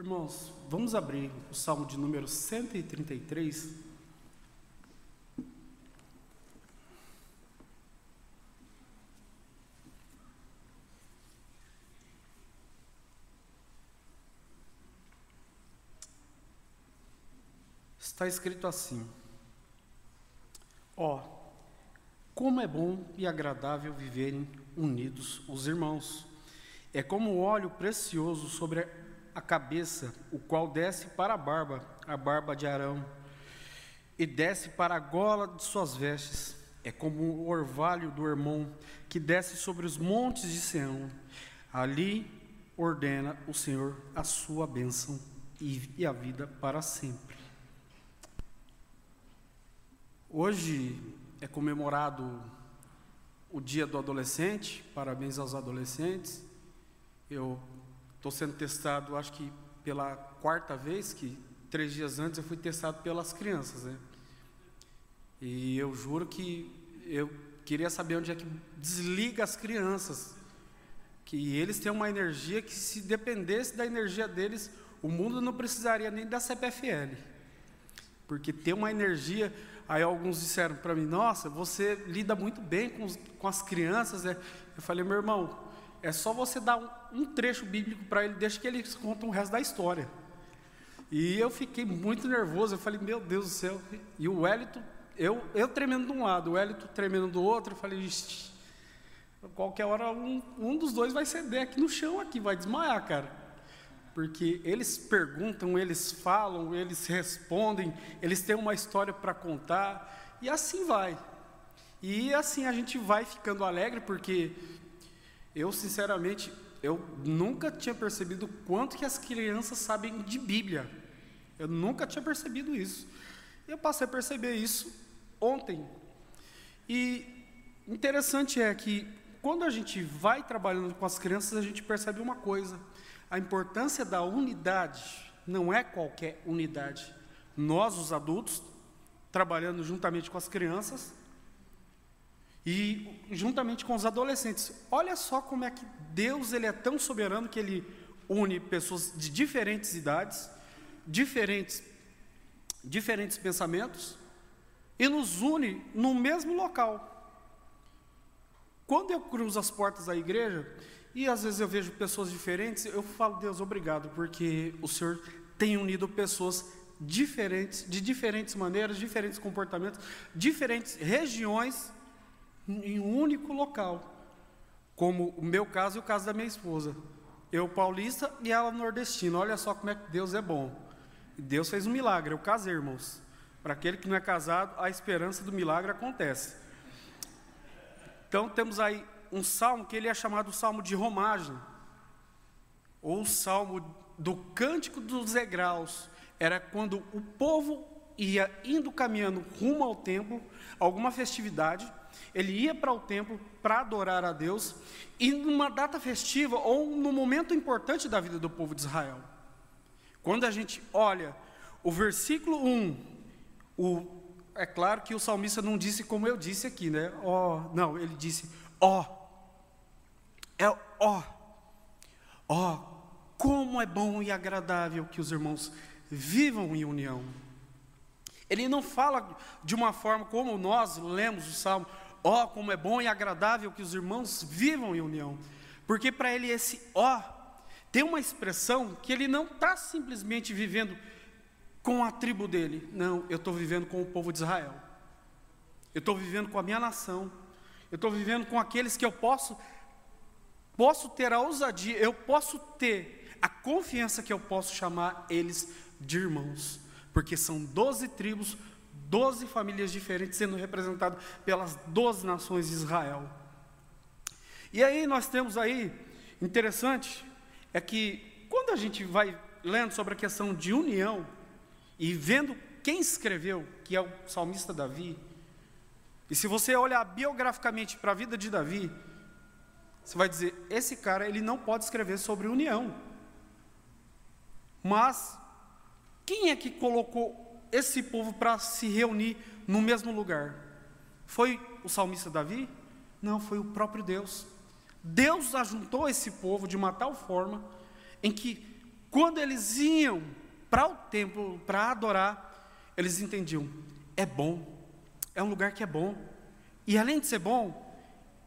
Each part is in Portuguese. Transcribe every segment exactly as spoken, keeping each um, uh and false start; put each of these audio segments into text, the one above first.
Irmãos, vamos abrir o Salmo de número cento e trinta e três. Está escrito assim: Ó, oh, como é bom e agradável viverem unidos os irmãos. É como o óleo precioso sobre a a cabeça, o qual desce para a barba, a barba de Arão, e desce para a gola de suas vestes. É como o orvalho do Hermon, que desce sobre os montes de Sião. Ali ordena o Senhor a sua bênção e, e a vida para sempre. Hoje é comemorado o Dia do Adolescente. Parabéns aos adolescentes. Eu estou sendo testado, acho que pela quarta vez, que três dias antes eu fui testado pelas crianças, né? E eu juro que eu queria saber onde é que desliga as crianças, que eles têm uma energia que, se dependesse da energia deles, o mundo não precisaria nem da C P F L, porque tem uma energia. Aí alguns disseram para mim: nossa, você lida muito bem com, com as crianças, né? Eu falei: meu irmão, é só você dar um, um trecho bíblico para ele, deixa que ele conta o resto da história. E eu fiquei muito nervoso, eu falei: meu Deus do céu. E o Hélito, eu, eu tremendo de um lado, o Hélito tremendo do outro. Eu falei: ixi, qualquer hora um, um dos dois vai ceder aqui no chão, aqui, vai desmaiar, cara. Porque eles perguntam, eles falam, eles respondem, eles têm uma história para contar, e assim vai. E assim a gente vai ficando alegre, porque eu, sinceramente, eu nunca tinha percebido o quanto que as crianças sabem de Bíblia. Eu nunca tinha percebido isso. Eu passei a perceber isso ontem. E interessante é que, quando a gente vai trabalhando com as crianças, a gente percebe uma coisa: a importância da unidade. Não é qualquer unidade. Nós, os adultos, trabalhando juntamente com as crianças e juntamente com os adolescentes. Olha só como é que Deus, ele é tão soberano que ele une pessoas de diferentes idades, diferentes, diferentes pensamentos, e nos une no mesmo local. Quando eu cruzo as portas da igreja, e às vezes eu vejo pessoas diferentes, eu falo: Deus, obrigado, porque o Senhor tem unido pessoas diferentes, de diferentes maneiras, diferentes comportamentos, diferentes regiões, em um único local, como o meu caso e o caso da minha esposa. Eu paulista e ela nordestina. Olha só como é que Deus é bom. Deus fez um milagre, eu casei, irmãos. Para aquele que não é casado, a esperança do milagre acontece. Então temos aí um salmo que ele é chamado Salmo de Romagem, ou Salmo do Cântico dos Degraus. Era quando o povo ia indo caminhando rumo ao templo, alguma festividade, ele ia para o templo para adorar a Deus, e numa data festiva ou num momento importante da vida do povo de Israel. Quando a gente olha o versículo um, o, é claro que o salmista não disse como eu disse aqui, né? Ó, oh, não, ele disse: ó, oh, é ó, oh, ó, oh, como é bom e agradável que os irmãos vivam em união. Ele não fala de uma forma como nós lemos o salmo: ó, oh, como é bom e agradável que os irmãos vivam em união. Porque para ele esse ó, oh, tem uma expressão que ele não está simplesmente vivendo com a tribo dele. Não, eu estou vivendo com o povo de Israel. Eu estou vivendo com a minha nação. Eu estou vivendo com aqueles que eu posso, posso ter a ousadia, eu posso ter a confiança que eu posso chamar eles de irmãos. Porque são doze tribos, doze famílias diferentes, sendo representadas pelas doze nações de Israel. E aí nós temos aí, interessante, é que quando a gente vai lendo sobre a questão de união, e vendo quem escreveu, que é o salmista Davi, e se você olhar biograficamente para a vida de Davi, você vai dizer: esse cara, ele não pode escrever sobre união. Mas quem é que colocou esse povo para se reunir no mesmo lugar? Foi o salmista Davi? Não, foi o próprio Deus. Deus ajuntou esse povo de uma tal forma em que quando eles iam para o templo para adorar, eles entendiam, é bom, é um lugar que é bom, e além de ser bom,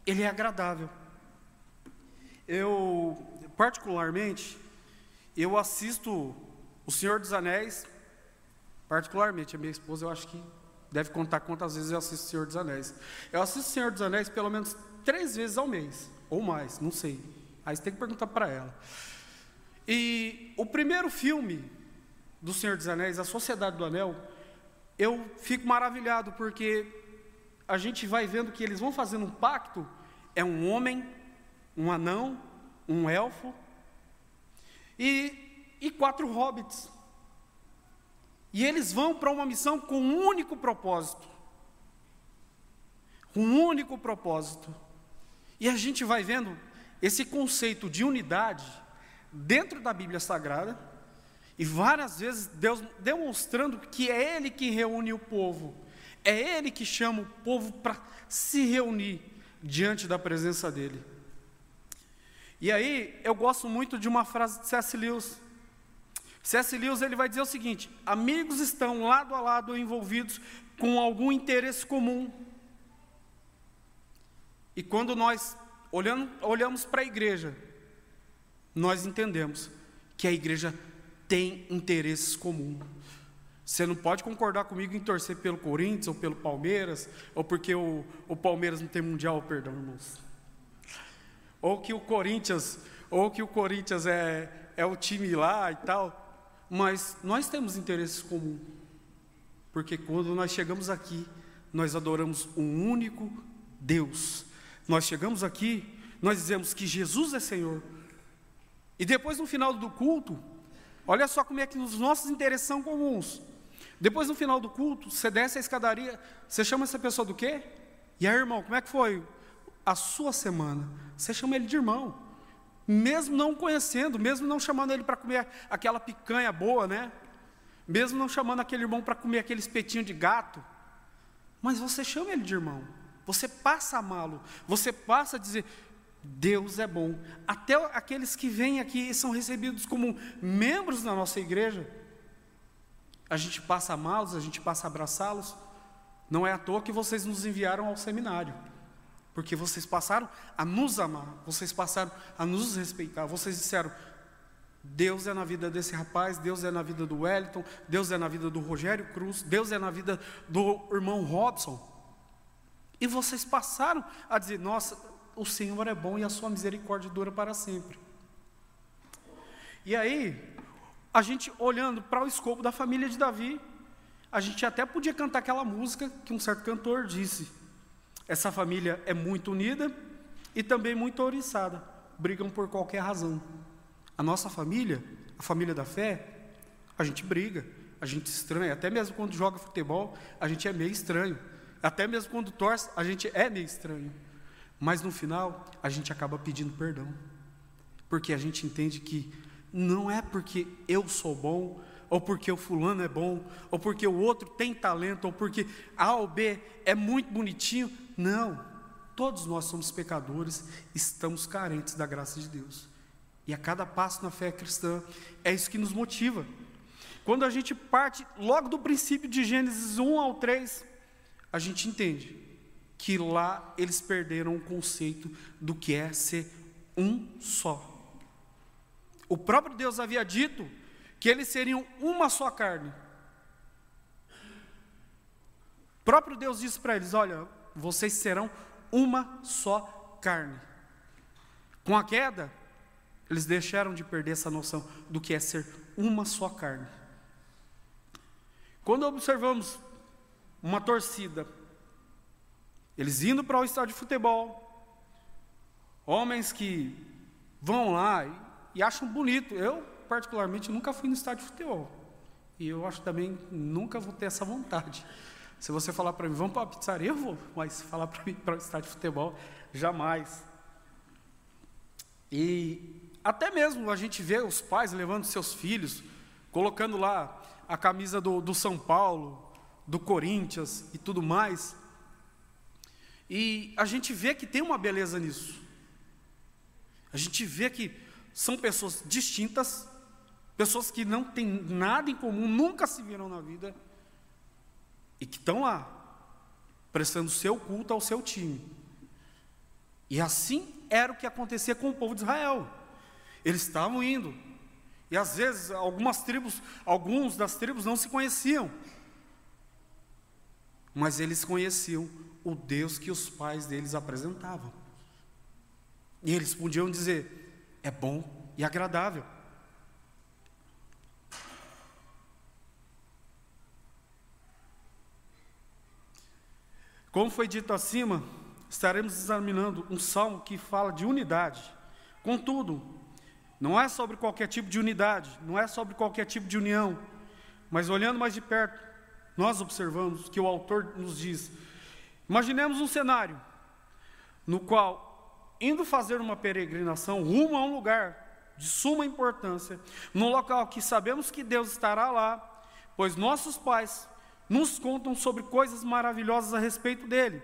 ele é agradável. Eu, particularmente, eu assisto o Senhor dos Anéis, particularmente, a minha esposa eu acho que deve contar quantas vezes eu assisto o Senhor dos Anéis. Eu assisto o Senhor dos Anéis pelo menos três vezes ao mês, ou mais, não sei. Aí você tem que perguntar para ela. E o primeiro filme do Senhor dos Anéis, A Sociedade do Anel, eu fico maravilhado, porque a gente vai vendo que eles vão fazendo um pacto, é um homem, um anão, um elfo e, e quatro hobbits. E eles vão para uma missão com um único propósito. Um único propósito. E a gente vai vendo esse conceito de unidade dentro da Bíblia Sagrada, e várias vezes Deus demonstrando que é Ele que reúne o povo, é Ele que chama o povo para se reunir diante da presença dEle. E aí, eu gosto muito de uma frase de C S Lewis. C S Lewis ele vai dizer o seguinte: amigos estão lado a lado envolvidos com algum interesse comum. E quando nós olhando, olhamos para a igreja, nós entendemos que a igreja tem interesses comuns. Você não pode concordar comigo em torcer pelo Corinthians ou pelo Palmeiras, ou porque o, o Palmeiras não tem mundial, perdão, irmãos. Ou que o Corinthians, ou que o Corinthians é, é o time lá e tal. Mas nós temos interesses comuns, porque quando nós chegamos aqui, nós adoramos um único Deus. Nós chegamos aqui, nós dizemos que Jesus é Senhor. E depois, no final do culto, olha só como é que os nossos interesses são comuns. Depois, no final do culto, você desce a escadaria, você chama essa pessoa do quê? E aí, irmão, como é que foi a sua semana? Você chama ele de irmão, mesmo não conhecendo, mesmo não chamando ele para comer aquela picanha boa, né? Mesmo não chamando aquele irmão para comer aquele espetinho de gato, mas você chama ele de irmão, você passa a amá-lo, você passa a dizer... Deus é bom. Até aqueles que vêm aqui e são recebidos como membros da nossa igreja, a gente passa a amá-los, a gente passa a abraçá-los. Não é à toa que vocês nos enviaram ao seminário, porque vocês passaram a nos amar, vocês passaram a nos respeitar. Vocês disseram, Deus é na vida desse rapaz, Deus é na vida do Wellington, Deus é na vida do Rogério Cruz, Deus é na vida do irmão Robson. E vocês passaram a dizer, nossa... o Senhor é bom e a sua misericórdia dura para sempre. E aí, a gente olhando para o escopo da família de Davi, a gente até podia cantar aquela música que um certo cantor disse, essa família é muito unida e também muito oriçada, brigam por qualquer razão. A nossa família, a família da fé, a gente briga, a gente estranha, até mesmo quando joga futebol, a gente é meio estranho, até mesmo quando torce, a gente é meio estranho. Mas no final, a gente acaba pedindo perdão, porque a gente entende que não é porque eu sou bom, ou porque o fulano é bom, ou porque o outro tem talento, ou porque A ou B é muito bonitinho. Não, todos nós somos pecadores, estamos carentes da graça de Deus. E a cada passo na fé cristã, é isso que nos motiva. Quando a gente parte logo do princípio de Gênesis um ao três, a gente entende que lá eles perderam o conceito do que é ser um só. O próprio Deus havia dito que eles seriam uma só carne. O próprio Deus disse para eles, olha, vocês serão uma só carne. Com a queda, eles deixaram de perder essa noção do que é ser uma só carne. Quando observamos uma torcida, eles indo para o estádio de futebol, homens que vão lá e, e acham bonito. Eu, particularmente, nunca fui no estádio de futebol. E eu acho também, nunca vou ter essa vontade. Se você falar para mim, vamos para a pizzaria, eu vou. Mas se falar para mim, para o estádio de futebol, jamais. E até mesmo a gente vê os pais levando seus filhos, colocando lá a camisa do, do São Paulo, do Corinthians e tudo mais. E a gente vê que tem uma beleza nisso. A gente vê que são pessoas distintas, Pessoas que não têm nada em comum, nunca se viram na vida, e que estão lá, prestando seu culto ao seu time. E assim era o que acontecia com o povo de Israel. Eles estavam indo, e às vezes algumas tribos, alguns das tribos não se conheciam, mas eles conheciam o Deus que os pais deles apresentavam, e eles podiam dizer, é bom e agradável. Como foi dito acima, estaremos examinando um salmo que fala de unidade. Contudo, não é sobre qualquer tipo de unidade, não é sobre qualquer tipo de união, mas olhando mais de perto, nós observamos que o autor nos diz, imaginemos um cenário no qual, indo fazer uma peregrinação rumo a um lugar de suma importância, num local que sabemos que Deus estará lá, pois nossos pais nos contam sobre coisas maravilhosas a respeito dele,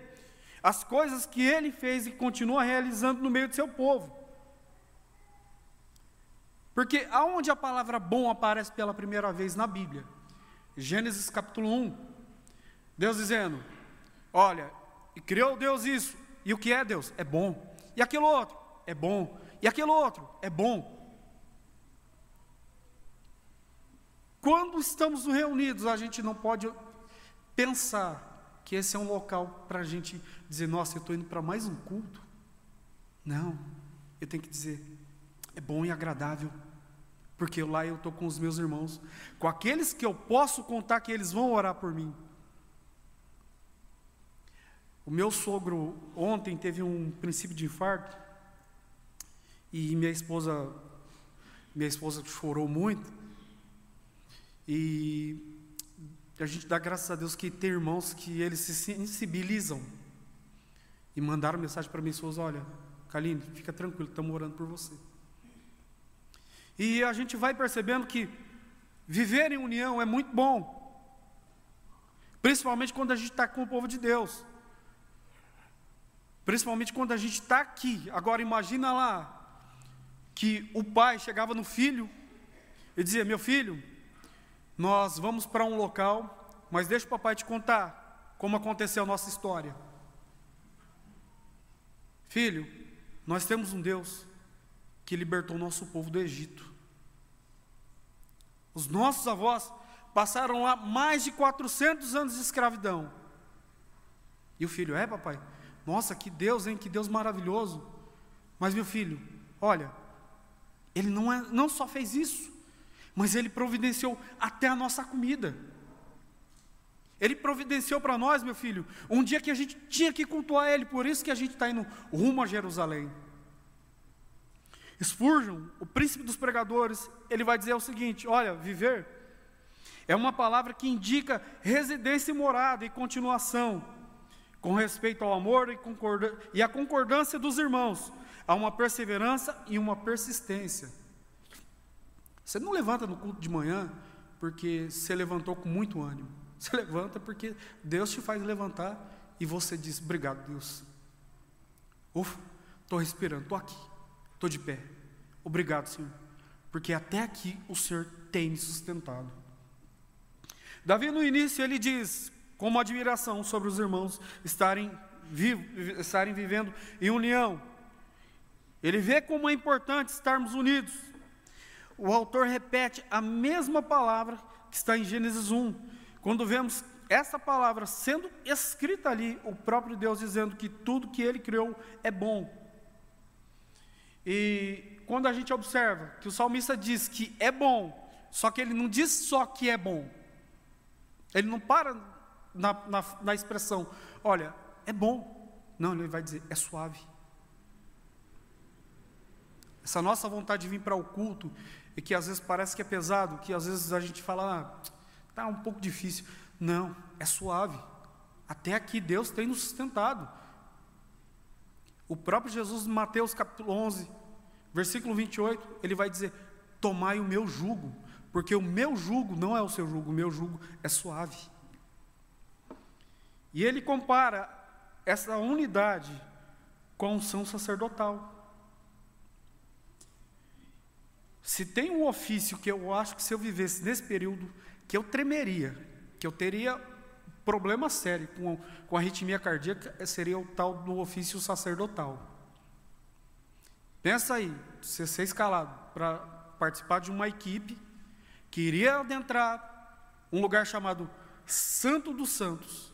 as coisas que ele fez e continua realizando no meio de seu povo. Porque aonde a palavra bom aparece pela primeira vez na Bíblia? Gênesis capítulo um, Deus dizendo, olha, e criou Deus isso, e o que é Deus? É bom, e aquele outro? É bom, e aquele outro? É bom. Quando estamos reunidos, a gente não pode pensar que esse é um local para a gente dizer, nossa, eu estou indo para mais um culto. Não, eu tenho que dizer, é bom e agradável, porque lá eu estou com os meus irmãos, com aqueles que eu posso contar que eles vão orar por mim. O meu sogro ontem teve um princípio de infarto, e minha esposa, minha esposa chorou muito, e a gente dá graças a Deus que tem irmãos que eles se sensibilizam, e mandaram mensagem para minha esposa, olha, Kaline, fica tranquilo, estamos orando por você. E a gente vai percebendo que viver em união é muito bom, principalmente quando a gente está com o povo de Deus, principalmente quando a gente está aqui. Agora imagina lá, que o pai chegava no filho e dizia, meu filho, nós vamos para um local, mas deixa o papai te contar como aconteceu a nossa história. Filho, nós temos um Deus que libertou o nosso povo do Egito. Os nossos avós passaram lá mais de quatrocentos anos de escravidão. E o filho, é papai? Nossa, que Deus, hein? Que Deus maravilhoso. Mas meu filho, olha, ele não, é, não só fez isso, mas ele providenciou até a nossa comida. Ele providenciou para nós, meu filho, um dia que a gente tinha que cultuar ele, por isso que a gente está indo rumo a Jerusalém. Spurgeon, o príncipe dos pregadores, ele vai dizer o seguinte, olha, viver é uma palavra que indica residência e morada e continuação, com respeito ao amor e à concordância dos irmãos, a uma perseverança e uma persistência. Você não levanta no culto de manhã porque você levantou com muito ânimo. Você levanta porque Deus te faz levantar e você diz, obrigado, Deus. Ufa, estou respirando, estou aqui, estou de pé. Obrigado, Senhor, porque até aqui o Senhor tem me sustentado. Davi, no início, ele diz, com uma admiração sobre os irmãos estarem, vivo, estarem vivendo em união. Ele vê como é importante estarmos unidos. O autor repete a mesma palavra que está em Gênesis um. Quando vemos essa palavra sendo escrita ali, o próprio Deus dizendo que tudo que ele criou é bom. E quando a gente observa que o salmista diz que é bom, só que ele não diz só que é bom. Ele não para na, na, na expressão, olha, é bom. Não, ele vai dizer, é suave. Essa nossa vontade de vir para o culto, e que às vezes parece que é pesado, que às vezes a gente fala, ah, tá um pouco difícil. Não, é suave. Até aqui Deus tem nos sustentado. O próprio Jesus, em Mateus capítulo onze, versículo vinte e oito, ele vai dizer, tomai o meu jugo, porque o meu jugo não é o seu jugo, o meu jugo é suave. E ele compara essa unidade com a unção sacerdotal. Se tem um ofício que eu acho que se eu vivesse nesse período, que eu tremeria, que eu teria problema sério com, com arritmia cardíaca, seria o tal do ofício sacerdotal. Pensa aí, você ser escalado para participar de uma equipe que iria adentrar um lugar chamado Santo dos Santos.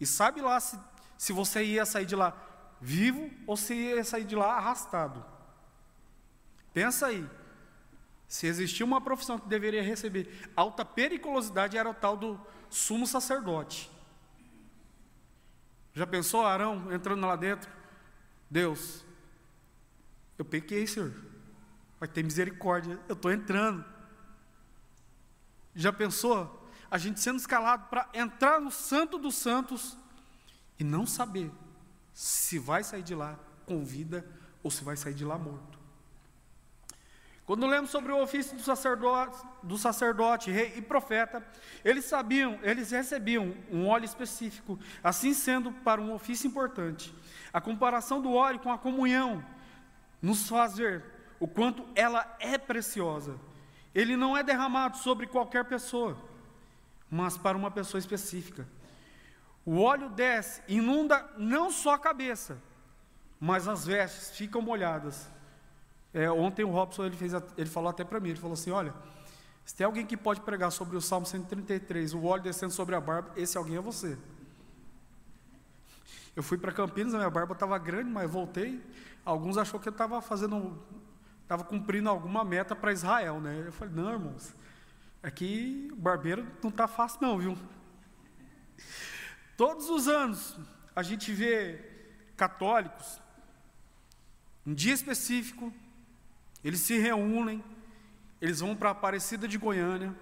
E sabe lá se, se você ia sair de lá vivo ou se ia sair de lá arrastado. Pensa aí, se existia uma profissão que deveria receber alta periculosidade, era o tal do sumo sacerdote. Já pensou Arão entrando lá dentro? Deus, eu pequei, Senhor, vai ter misericórdia, eu estou entrando. Já pensou? A gente sendo escalado para entrar no Santo dos Santos e não saber se vai sair de lá com vida ou se vai sair de lá morto. Quando lemos sobre o ofício do sacerdote, do sacerdote, rei e profeta, eles sabiam, eles recebiam um óleo específico, assim sendo para um ofício importante. A comparação do óleo com a comunhão nos faz ver o quanto ela é preciosa. Ele não é derramado sobre qualquer pessoa, mas para uma pessoa específica. O óleo desce, inunda não só a cabeça, mas as vestes ficam molhadas. É, ontem o Robson ele fez, ele falou até para mim, ele falou assim, olha, se tem alguém que pode pregar sobre o Salmo cento e trinta e três, o óleo descendo sobre a barba, esse alguém é você. Eu fui para Campinas, a minha barba estava grande, mas voltei, alguns achou que eu estava fazendo, estava cumprindo alguma meta para Israel, né? Eu falei, não, irmãos, aqui o barbeiro não está fácil não, viu? Todos os anos a gente vê católicos, um dia específico, eles se reúnem, eles vão para a Aparecida de Goiânia,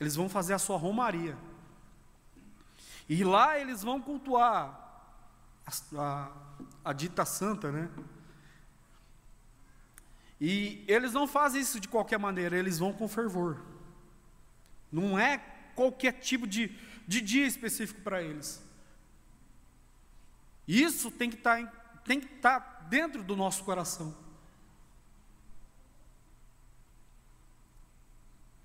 eles vão fazer a sua romaria. E lá eles vão cultuar a, a, a dita santa, né? E eles não fazem isso de qualquer maneira, eles vão com fervor. Não é qualquer tipo de, de dia específico para eles. Isso tem que estar, tem que estar dentro do nosso coração.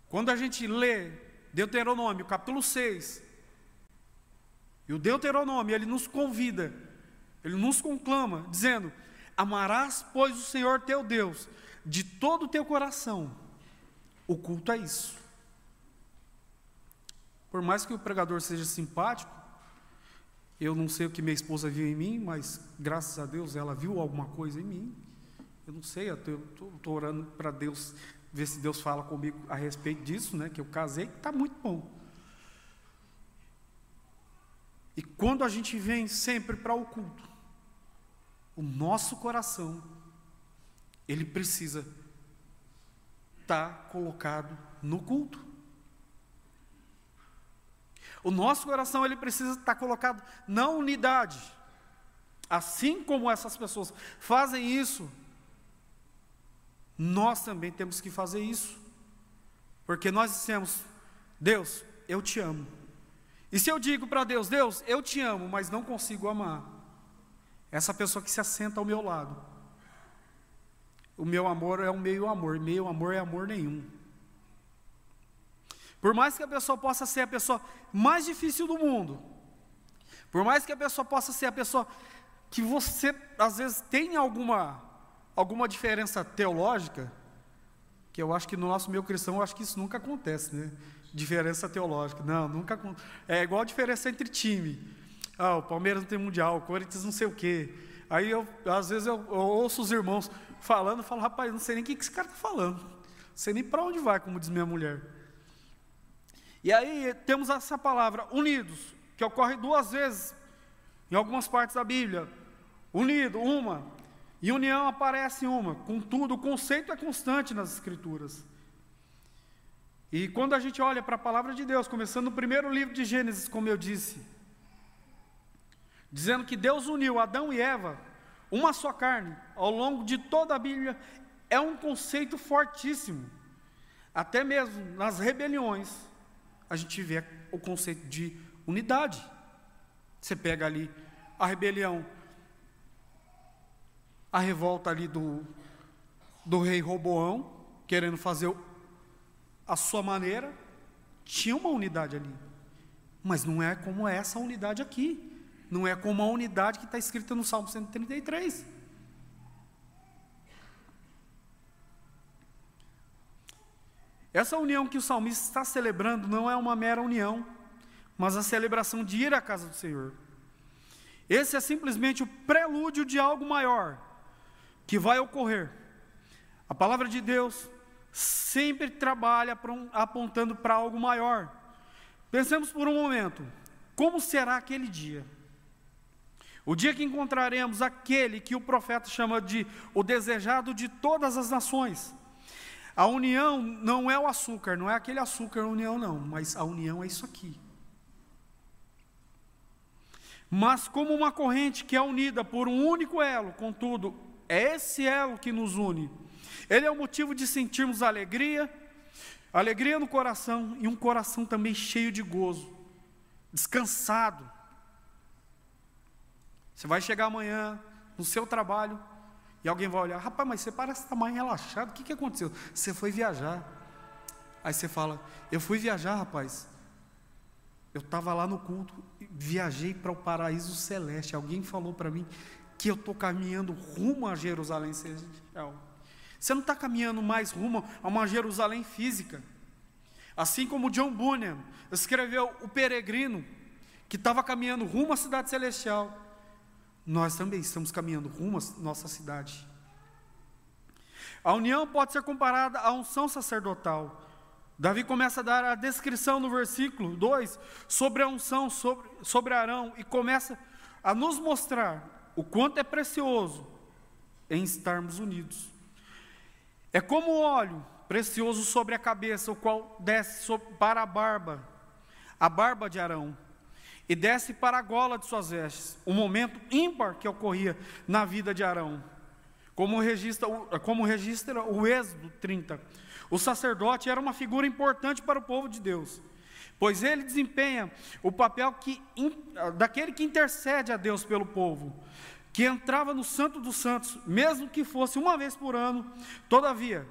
Quando a gente lê Deuteronômio, capítulo seis, e o Deuteronômio, ele nos convida, ele nos conclama, dizendo, amarás, pois, o Senhor teu Deus, de todo o teu coração. O culto é isso. Por mais que o pregador seja simpático, eu não sei o que minha esposa viu em mim, mas, graças a Deus, ela viu alguma coisa em mim. Eu não sei, eu estou orando para Deus, ver se Deus fala comigo a respeito disso, né? Que eu casei, que está muito bom. E quando a gente vem sempre para o culto, o nosso coração, ele precisa estar colocado no culto. O nosso coração, ele precisa estar colocado na unidade. Assim como essas pessoas fazem isso, nós também temos que fazer isso, porque nós dissemos, Deus, eu te amo. E se eu digo para Deus, Deus, eu te amo, mas não consigo amar essa pessoa que se assenta ao meu lado, o meu amor é um meio amor, meio amor é amor nenhum. Por mais que a pessoa possa ser a pessoa mais difícil do mundo, por mais que a pessoa possa ser a pessoa que você, às vezes, tem alguma... alguma diferença teológica, que eu acho que no nosso meio cristão, eu acho que isso nunca acontece, né? Diferença teológica, não, nunca acontece. É igual a diferença entre time. Ah, o Palmeiras não tem mundial, o Corinthians não sei o quê. Aí, eu, às vezes, eu, eu ouço os irmãos falando, eu falo, rapaz, não sei nem o que esse cara está falando, não sei nem para onde vai, como diz minha mulher. E aí, temos essa palavra, unidos, que ocorre duas vezes, em algumas partes da Bíblia. Unido, uma... E união aparece uma, contudo, o conceito é constante nas Escrituras. E quando a gente olha para a palavra de Deus, começando no primeiro livro de Gênesis, como eu disse, dizendo que Deus uniu Adão e Eva, uma só carne, ao longo de toda a Bíblia, é um conceito fortíssimo. Até mesmo nas rebeliões, a gente vê o conceito de unidade. Você pega ali a rebelião, a revolta ali do, do rei Roboão, querendo fazer a sua maneira, tinha uma unidade ali, mas não é como essa unidade aqui, não é como a unidade que está escrita no Salmo cento e trinta e três. Essa união que o salmista está celebrando não é uma mera união, mas a celebração de ir à casa do Senhor. Esse é simplesmente o prelúdio de algo maior que vai ocorrer. A palavra de Deus sempre trabalha apontando para algo maior. Pensemos por um momento, como será aquele dia? O dia que encontraremos aquele que o profeta chama de o desejado de todas as nações. A união não é o açúcar, não é aquele açúcar, a união não, mas a união é isso aqui. Mas como uma corrente que é unida por um único elo, contudo, é esse elo que nos une. Ele é o motivo de sentirmos alegria, alegria no coração e um coração também cheio de gozo, descansado. Você vai chegar amanhã no seu trabalho e alguém vai olhar, rapaz, mas você parece que está mais relaxado, o que, que aconteceu? Você foi viajar. Aí você fala, eu fui viajar, rapaz, eu estava lá no culto, viajei para o paraíso celeste, alguém falou para mim que eu estou caminhando rumo a Jerusalém celestial. Você não está caminhando mais rumo a uma Jerusalém física, assim como John Bunyan escreveu O Peregrino, que estava caminhando rumo à cidade celestial, nós também estamos caminhando rumo à nossa cidade. A união pode ser comparada à unção sacerdotal. Davi começa a dar a descrição no versículo dois, sobre a unção, sobre, sobre Arão, e começa a nos mostrar o quanto é precioso em estarmos unidos. É como o óleo precioso sobre a cabeça, o qual desce para a barba, a barba de Arão, e desce para a gola de suas vestes, um momento ímpar que ocorria na vida de Arão, como registra, como registra o Êxodo trinta. O sacerdote era uma figura importante para o povo de Deus, pois ele desempenha o papel que, daquele que intercede a Deus pelo povo, que entrava no Santo dos Santos, mesmo que fosse uma vez por ano. Todavia,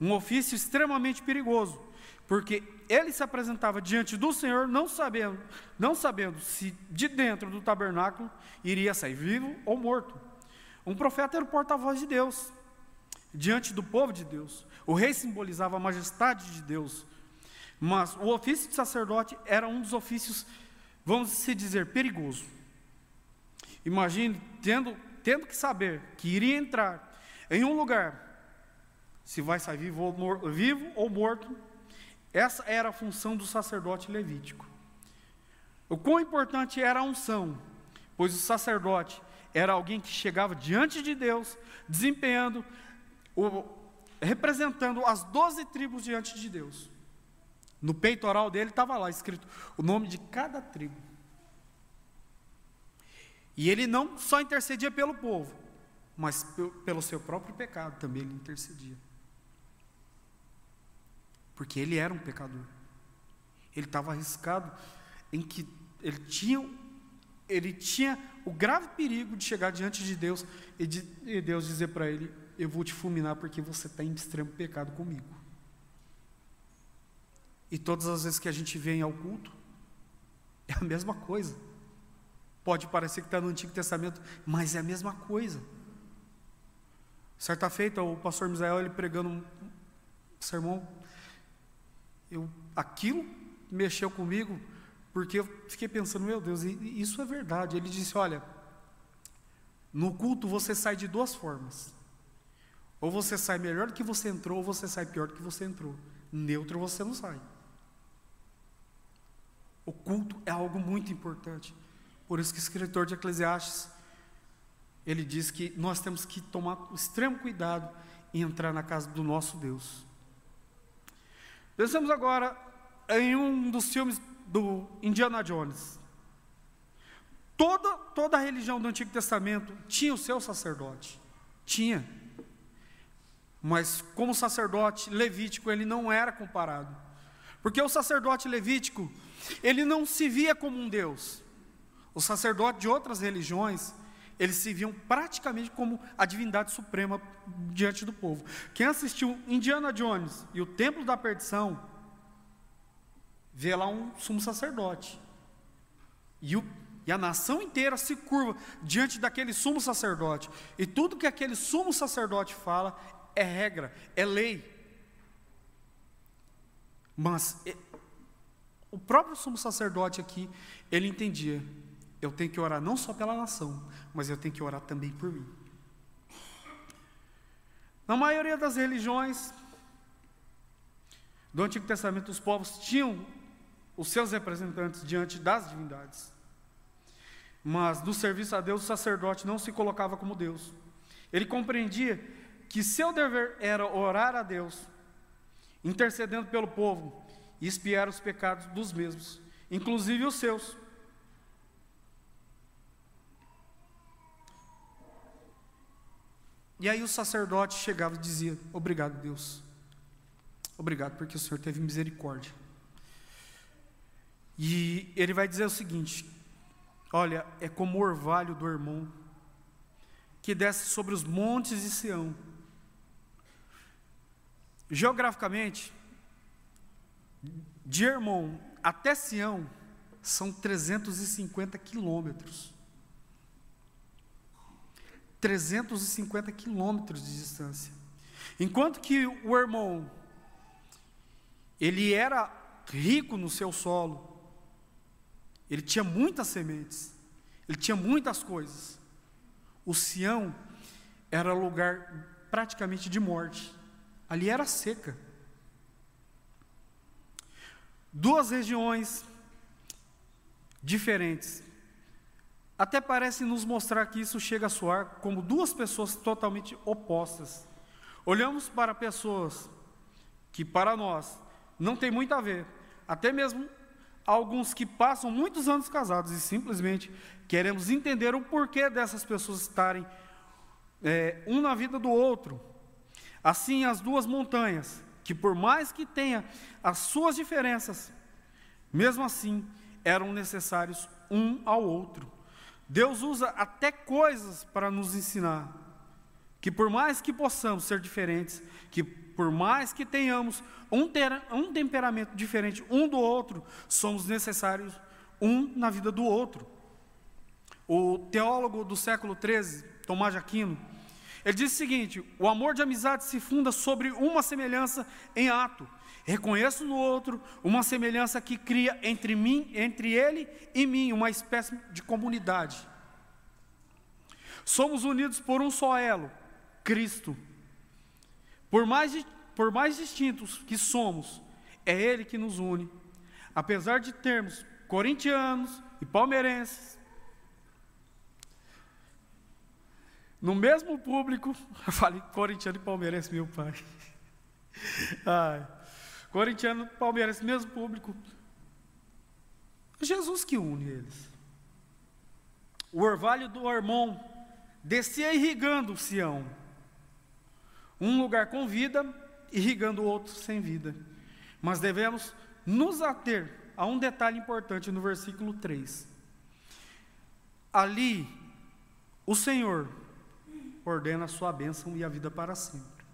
um ofício extremamente perigoso, porque ele se apresentava diante do Senhor, não sabendo, não sabendo se de dentro do tabernáculo iria sair vivo ou morto. Um profeta era o porta-voz de Deus, diante do povo de Deus. O rei simbolizava a majestade de Deus, mas o ofício de sacerdote era um dos ofícios, vamos se dizer, perigoso. Imagine, tendo, tendo que saber que iria entrar em um lugar, se vai sair vivo ou, mor- vivo ou morto. Essa era a função do sacerdote levítico. O quão importante era a unção, pois o sacerdote era alguém que chegava diante de Deus, desempenhando, o, representando as doze tribos diante de Deus. No peitoral dele estava lá escrito o nome de cada tribo. E ele não só intercedia pelo povo, mas p- pelo seu próprio pecado também ele intercedia. Porque ele era um pecador, ele estava arriscado, em que ele tinha, ele tinha o grave perigo de chegar diante de Deus e, de, e Deus dizer para ele, eu vou te fulminar porque você está em extremo pecado comigo. E todas as vezes que a gente vem ao culto, é a mesma coisa. Pode parecer que está no Antigo Testamento, mas é a mesma coisa. Certa feita, o pastor Misael, ele pregando um sermão, Eu, aquilo mexeu comigo, porque eu fiquei pensando, meu Deus, isso é verdade. Ele disse, olha, no culto você sai de duas formas, ou você sai melhor do que você entrou, ou você sai pior do que você entrou, neutro você não sai. O culto é algo muito importante, por isso que o escritor de Eclesiastes, ele diz que nós temos que tomar extremo cuidado em entrar na casa do nosso Deus. Pensamos agora em um dos filmes do Indiana Jones. Toda, toda a religião do Antigo Testamento tinha o seu sacerdote, tinha. Mas como sacerdote levítico, ele não era comparado. Porque o sacerdote levítico, ele não se via como um Deus. O sacerdote de outras religiões, eles se viam praticamente como a divindade suprema diante do povo. Quem assistiu Indiana Jones e o Templo da Perdição, vê lá um sumo sacerdote. E, o, e a nação inteira se curva diante daquele sumo sacerdote. E tudo que aquele sumo sacerdote fala é regra, é lei. Mas o próprio sumo sacerdote aqui, ele entendia: eu tenho que orar não só pela nação, mas eu tenho que orar também por mim. Na maioria das religiões do Antigo Testamento, os povos tinham os seus representantes diante das divindades. Mas no serviço a Deus, o sacerdote não se colocava como Deus. Ele compreendia que seu dever era orar a Deus, intercedendo pelo povo e expiar os pecados dos mesmos, inclusive os seus. E aí o sacerdote chegava e dizia: obrigado, Deus, obrigado porque o Senhor teve misericórdia. E ele vai dizer o seguinte: olha, é como o orvalho do Hermon, que desce sobre os montes de Sião. Geograficamente, de Hermon até Sião são trezentos e cinquenta quilômetros. trezentos e cinquenta quilômetros de distância. Enquanto que o Hermon, ele era rico no seu solo, ele tinha muitas sementes, ele tinha muitas coisas. O Sião era lugar praticamente de morte. Ali era seca. Duas regiões diferentes. Até parece nos mostrar que isso chega a soar como duas pessoas totalmente opostas. Olhamos para pessoas que para nós não tem muito a ver, até mesmo alguns que passam muitos anos casados, e simplesmente queremos entender o porquê dessas pessoas estarem é, um na vida do outro. Assim, as duas montanhas, que por mais que tenha as suas diferenças, mesmo assim eram necessários um ao outro. Deus usa até coisas para nos ensinar, que por mais que possamos ser diferentes, que por mais que tenhamos um, ter, um temperamento diferente um do outro, somos necessários um na vida do outro. O teólogo do século treze, Tomás de Aquino, ele diz o seguinte: o amor de amizade se funda sobre uma semelhança em ato. Reconheço no outro uma semelhança que cria entre mim, entre ele e mim, uma espécie de comunidade. Somos unidos por um só elo, Cristo. Por mais, por mais distintos que somos, é Ele que nos une. Apesar de termos corintianos e palmeirenses no mesmo público, eu falei corintiano e palmeirense, meu pai. Ai, corintiano e palmeirense, mesmo público. É Jesus que une eles. O orvalho do Hermon descia irrigando o Sião. Um lugar com vida, irrigando o outro sem vida. Mas devemos nos ater a um detalhe importante no versículo três. Ali, o Senhor ordena a sua bênção e a vida para sempre.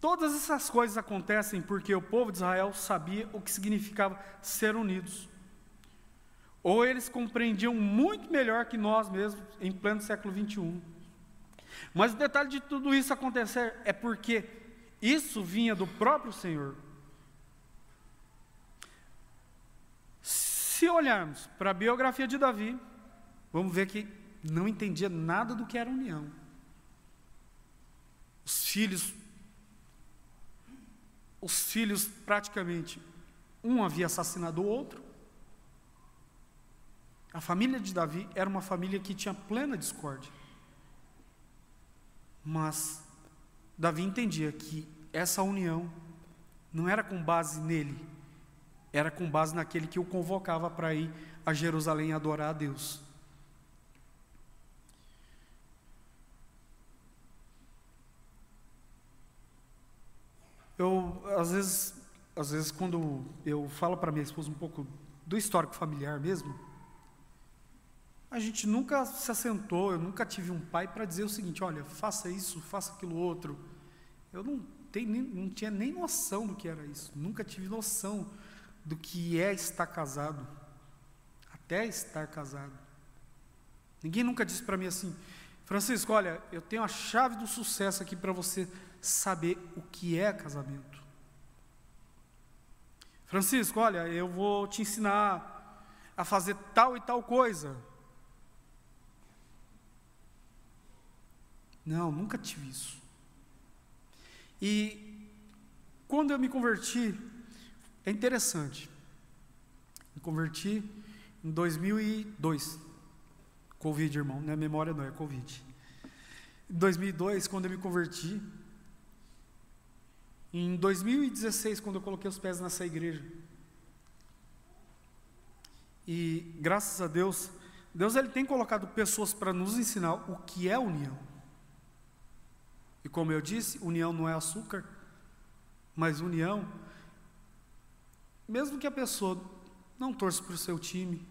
Todas essas coisas acontecem porque o povo de Israel sabia o que significava ser unidos. Ou eles compreendiam muito melhor que nós mesmos, em pleno século vinte e um. Mas o detalhe de tudo isso acontecer é porque isso vinha do próprio Senhor. Se olharmos para a biografia de Davi, vamos ver que não entendia nada do que era união. Os filhos, os filhos praticamente, um havia assassinado o outro. A família de Davi era uma família que tinha plena discórdia. Mas Davi entendia que essa união não era com base nele, era com base naquele que o convocava para ir a Jerusalém adorar a Deus. Eu, às vezes, às vezes, quando eu falo para minha esposa um pouco do histórico familiar mesmo, A gente nunca se assentou, eu nunca tive um pai para dizer o seguinte, olha, faça isso, faça aquilo outro. Eu não, tenho, não tinha nem noção do que era isso, nunca tive noção do que é estar casado, até estar casado. Ninguém nunca disse para mim assim, Francisco, olha, eu tenho a chave do sucesso aqui para você saber o que é casamento. Francisco, olha, eu vou te ensinar a fazer tal e tal coisa. Não, nunca tive isso. E quando eu me converti, é interessante, me converti em dois mil e dois, Covid, irmão, não é memória não, é Covid. Em dois mil e dois, quando eu me converti, em dois mil e dezesseis, quando eu coloquei os pés nessa igreja, e graças a Deus, Deus ele tem colocado pessoas para nos ensinar o que é união. E como eu disse, união não é açúcar, mas união, mesmo que a pessoa não torça para o seu time,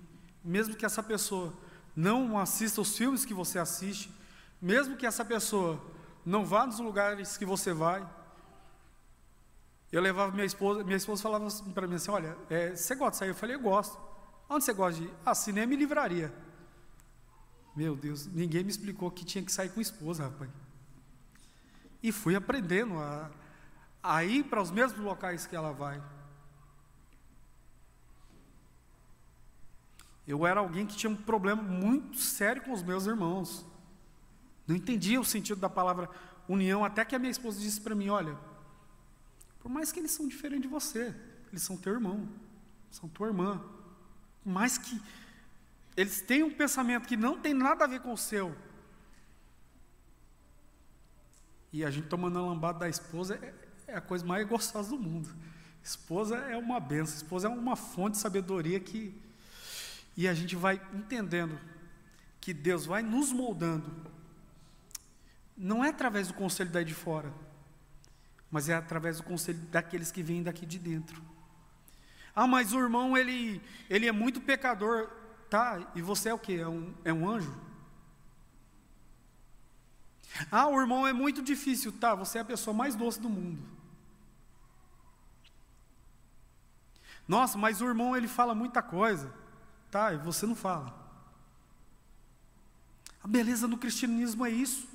mesmo que essa pessoa não assista os filmes que você assiste, mesmo que essa pessoa não vá nos lugares que você vai. Eu levava minha esposa, minha esposa falava assim para mim assim, olha, é, você gosta de sair? Eu falei, eu gosto. Onde você gosta de ir? Ah, cinema e livraria. Meu Deus, ninguém me explicou que tinha que sair com a esposa, rapaz. E fui aprendendo a, a ir para os mesmos locais que ela vai. Eu era alguém que tinha um problema muito sério com os meus irmãos. Não entendia o sentido da palavra união, até que a minha esposa disse para mim, olha, por mais que eles são diferentes de você, eles são teu irmão, são tua irmã. Por mais que eles tenham um pensamento que não tem nada a ver com o seu, e a gente tomando a lambada da esposa é, é a coisa mais gostosa do mundo. Esposa é uma benção, esposa é uma fonte de sabedoria que... E a gente vai entendendo que Deus vai nos moldando. Não é através do conselho daí de fora, mas é através do conselho daqueles que vêm daqui de dentro. Ah, mas o irmão, ele, ele é muito pecador. Tá, e você é o quê? É um, é um anjo? Ah, o irmão é muito difícil. Tá, você é a pessoa mais doce do mundo. Nossa, mas o irmão ele fala muita coisa. Tá, e você não fala. A beleza do cristianismo é isso.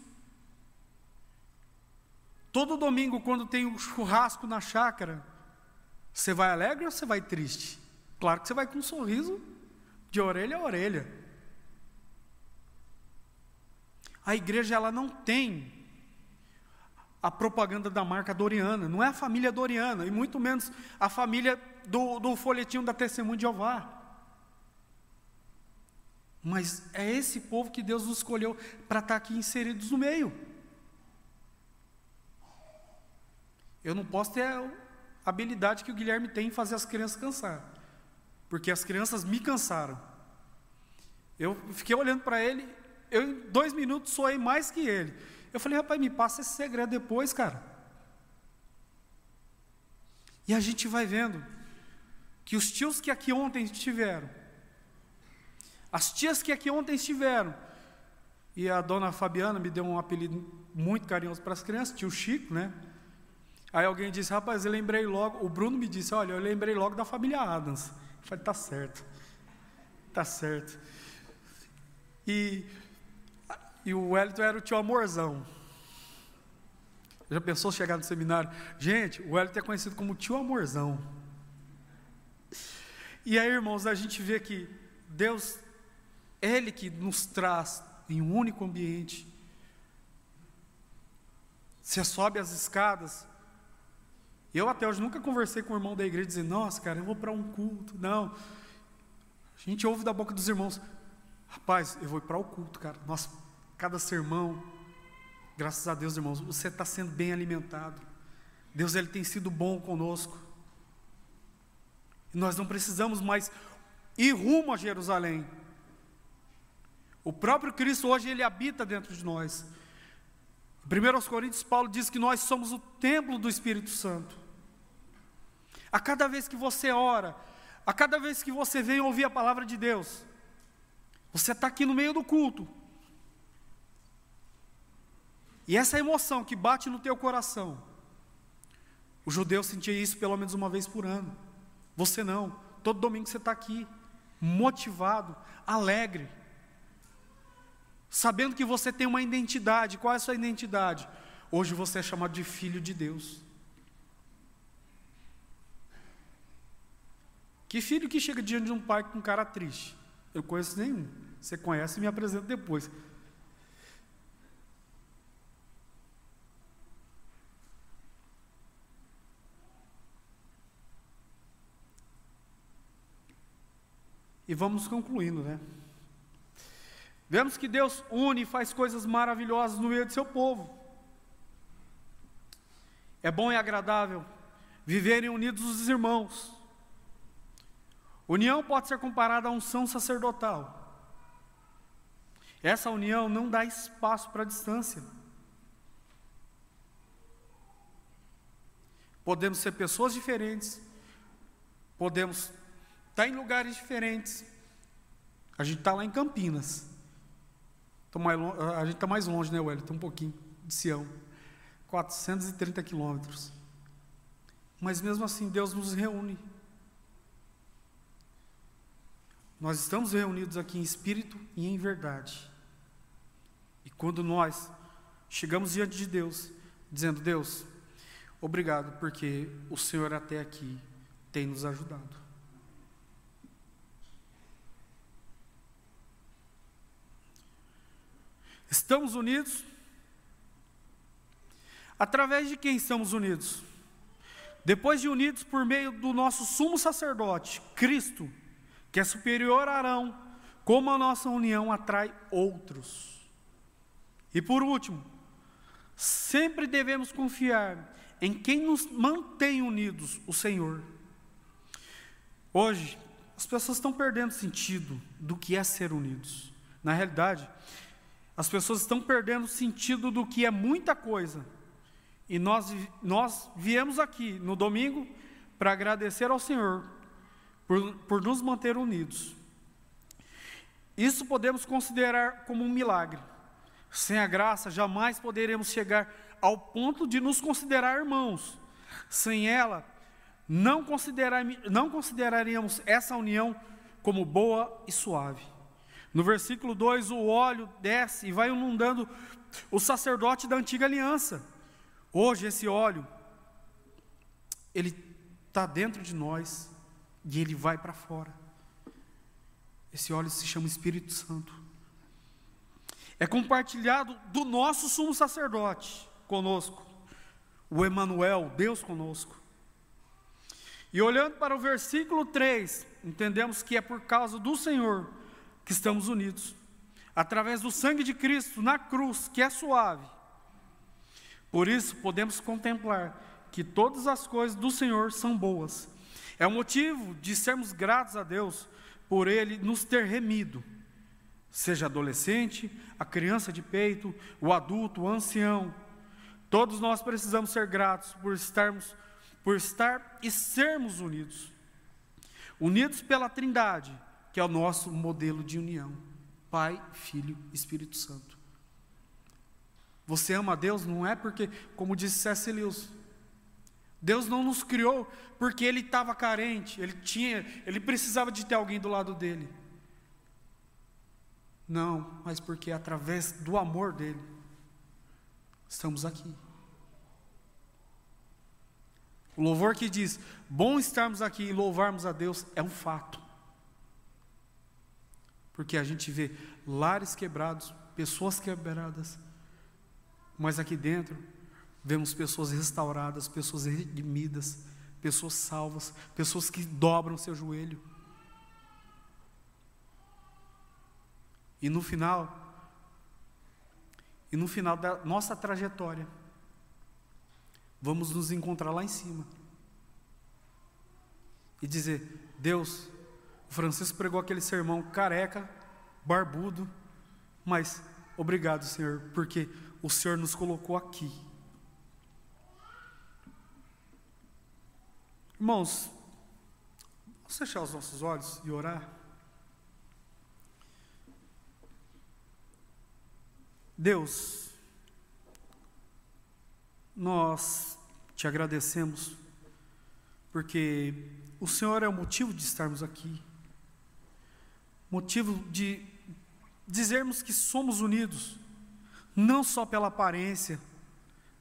Todo domingo, quando tem um churrasco na chácara, você vai alegre ou você vai triste? Claro que você vai com um sorriso de orelha a orelha. A igreja ela não tem a propaganda da marca Doriana, não é a família Doriana, e muito menos a família do, do folhetinho da Testemunha de Jeová. Mas é esse povo que Deus nos escolheu para estar aqui inseridos no meio. Eu não posso ter a habilidade que o Guilherme tem em fazer as crianças cansar, porque as crianças me cansaram. Eu fiquei olhando para ele, eu em dois minutos soei mais que ele. Eu falei, rapaz, me passa esse segredo depois, cara. E a gente vai vendo que os tios que aqui ontem estiveram, as tias que aqui ontem estiveram, e a Dona Fabiana me deu um apelido muito carinhoso para as crianças, tio Chico, né? Aí alguém disse, rapaz, eu lembrei logo, o Bruno me disse, olha, eu lembrei logo da família Adams. Eu falei, tá certo, tá certo. E, e o Hélito era o tio Amorzão. Já pensou chegar no seminário? Gente, o Hélito é conhecido como tio Amorzão. E aí, irmãos, a gente vê que Deus, Ele que nos traz em um único ambiente. Você sobe as escadas. Eu até hoje nunca conversei com o irmão da igreja dizendo, nossa, cara, eu vou para um culto. Não. A gente ouve da boca dos irmãos, rapaz, eu vou para o culto, cara. Nossa, cada sermão, graças a Deus, irmãos, você está sendo bem alimentado. Deus, Ele tem sido bom conosco. E nós não precisamos mais ir rumo a Jerusalém. O próprio Cristo hoje, Ele habita dentro de nós. Em primeira aos Coríntios, Paulo diz que nós somos o templo do Espírito Santo. A cada vez que você ora, a cada vez que você vem ouvir a palavra de Deus, Você está aqui no meio do culto. E essa emoção que bate no teu coração, o judeu sentia isso pelo menos uma vez por ano. Você não, todo domingo você está aqui, motivado, alegre, sabendo que você tem uma identidade. Qual é a sua identidade? Hoje você é chamado de filho de Deus. Que filho que chega diante de um pai com cara triste? Eu conheço nenhum. Você conhece e me apresenta depois. E vamos concluindo, né? Vemos que Deus une e faz coisas maravilhosas no meio de seu povo. É bom e agradável viverem unidos os irmãos. União pode ser comparada à unção sacerdotal. Essa união não dá espaço para a distância. Podemos ser pessoas diferentes, podemos estar em lugares diferentes. A gente está lá em Campinas. A gente está mais longe, né, Wellington? Um pouquinho de Sião. quatrocentos e trinta quilômetros. Mas mesmo assim, Deus nos reúne. Nós estamos reunidos aqui em espírito e em verdade. E quando nós chegamos diante de Deus, dizendo: Deus, obrigado, porque o Senhor até aqui tem nos ajudado. Estamos unidos. Através de quem estamos unidos? Depois de unidos por meio do nosso sumo sacerdote, Cristo, que é superior a Arão, como a nossa união atrai outros. E por último, sempre devemos confiar em quem nos mantém unidos, o Senhor. Hoje, as pessoas estão perdendo sentido do que é ser unidos. Na realidade, as pessoas estão perdendo sentido do que é muita coisa. E nós, nós viemos aqui no domingo para agradecer ao Senhor por, por nos manter unidos. Isso podemos considerar como um milagre. Sem a graça, jamais poderemos chegar ao ponto de nos considerar irmãos. Sem ela, não, considerar, não consideraríamos essa união como boa e suave. No versículo dois, o óleo desce e vai inundando o sacerdote da antiga aliança. Hoje esse óleo, ele está dentro de nós e ele vai para fora. Esse óleo se chama Espírito Santo. É compartilhado do nosso sumo sacerdote conosco, o Emanuel, Deus conosco. E olhando para o versículo três, entendemos que é por causa do Senhor que estamos unidos. Através do sangue de Cristo na cruz, que é suave. Por isso, podemos contemplar que todas as coisas do Senhor são boas. É o motivo de sermos gratos a Deus por Ele nos ter remido. Seja adolescente, a criança de peito, o adulto, o ancião. Todos nós precisamos ser gratos por estarmos, por estar e sermos unidos. Unidos pela Trindade, que é o nosso modelo de união. Pai, Filho e Espírito Santo. Você ama a Deus não é porque, como disse C S Lewis, Deus não nos criou porque Ele estava carente, ele, tinha, ele precisava de ter alguém do lado dEle. Não, mas porque através do amor dEle, estamos aqui. O louvor que diz, bom estarmos aqui e louvarmos a Deus é um fato. Porque a gente vê lares quebrados, pessoas quebradas, mas aqui dentro, vemos pessoas restauradas, pessoas redimidas, pessoas salvas, pessoas que dobram seu joelho. E no final, e no final da nossa trajetória, vamos nos encontrar lá em cima. E dizer, Deus, o Francisco pregou aquele sermão careca, barbudo, mas obrigado, Senhor, porque o Senhor nos colocou aqui. Irmãos, vamos fechar os nossos olhos e orar. Deus, nós te agradecemos, porque o Senhor é o motivo de estarmos aqui, motivo de dizermos que somos unidos, não só pela aparência,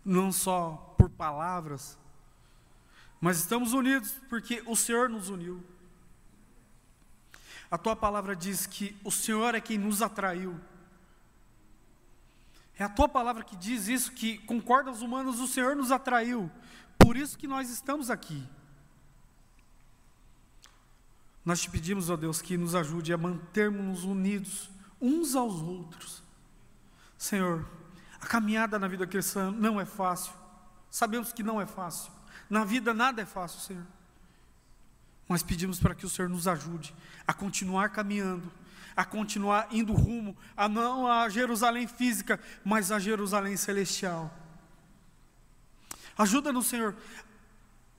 não só por palavras, mas estamos unidos porque o Senhor nos uniu. A tua palavra diz que o Senhor é quem nos atraiu. É a tua palavra que diz isso, que com cordas humanas o Senhor nos atraiu. Por isso que nós estamos aqui. Nós te pedimos, ó Deus, que nos ajude a mantermos-nos unidos uns aos outros. Senhor, a caminhada na vida cristã não é fácil. Sabemos que não é fácil. Na vida nada é fácil, Senhor. Mas pedimos para que o Senhor nos ajude a continuar caminhando, a continuar indo rumo, a não a Jerusalém física, mas a Jerusalém celestial. Ajuda-nos, Senhor,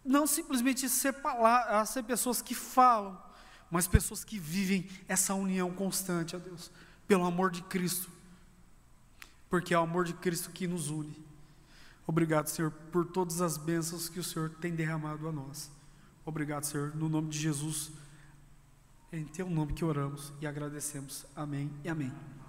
não simplesmente ser palavra, a ser pessoas que falam, mas pessoas que vivem essa união constante, ó Deus, pelo amor de Cristo, porque é o amor de Cristo que nos une. Obrigado, Senhor, por todas as bênçãos que o Senhor tem derramado a nós. Obrigado, Senhor, no nome de Jesus, em teu nome que oramos e agradecemos. Amém e amém.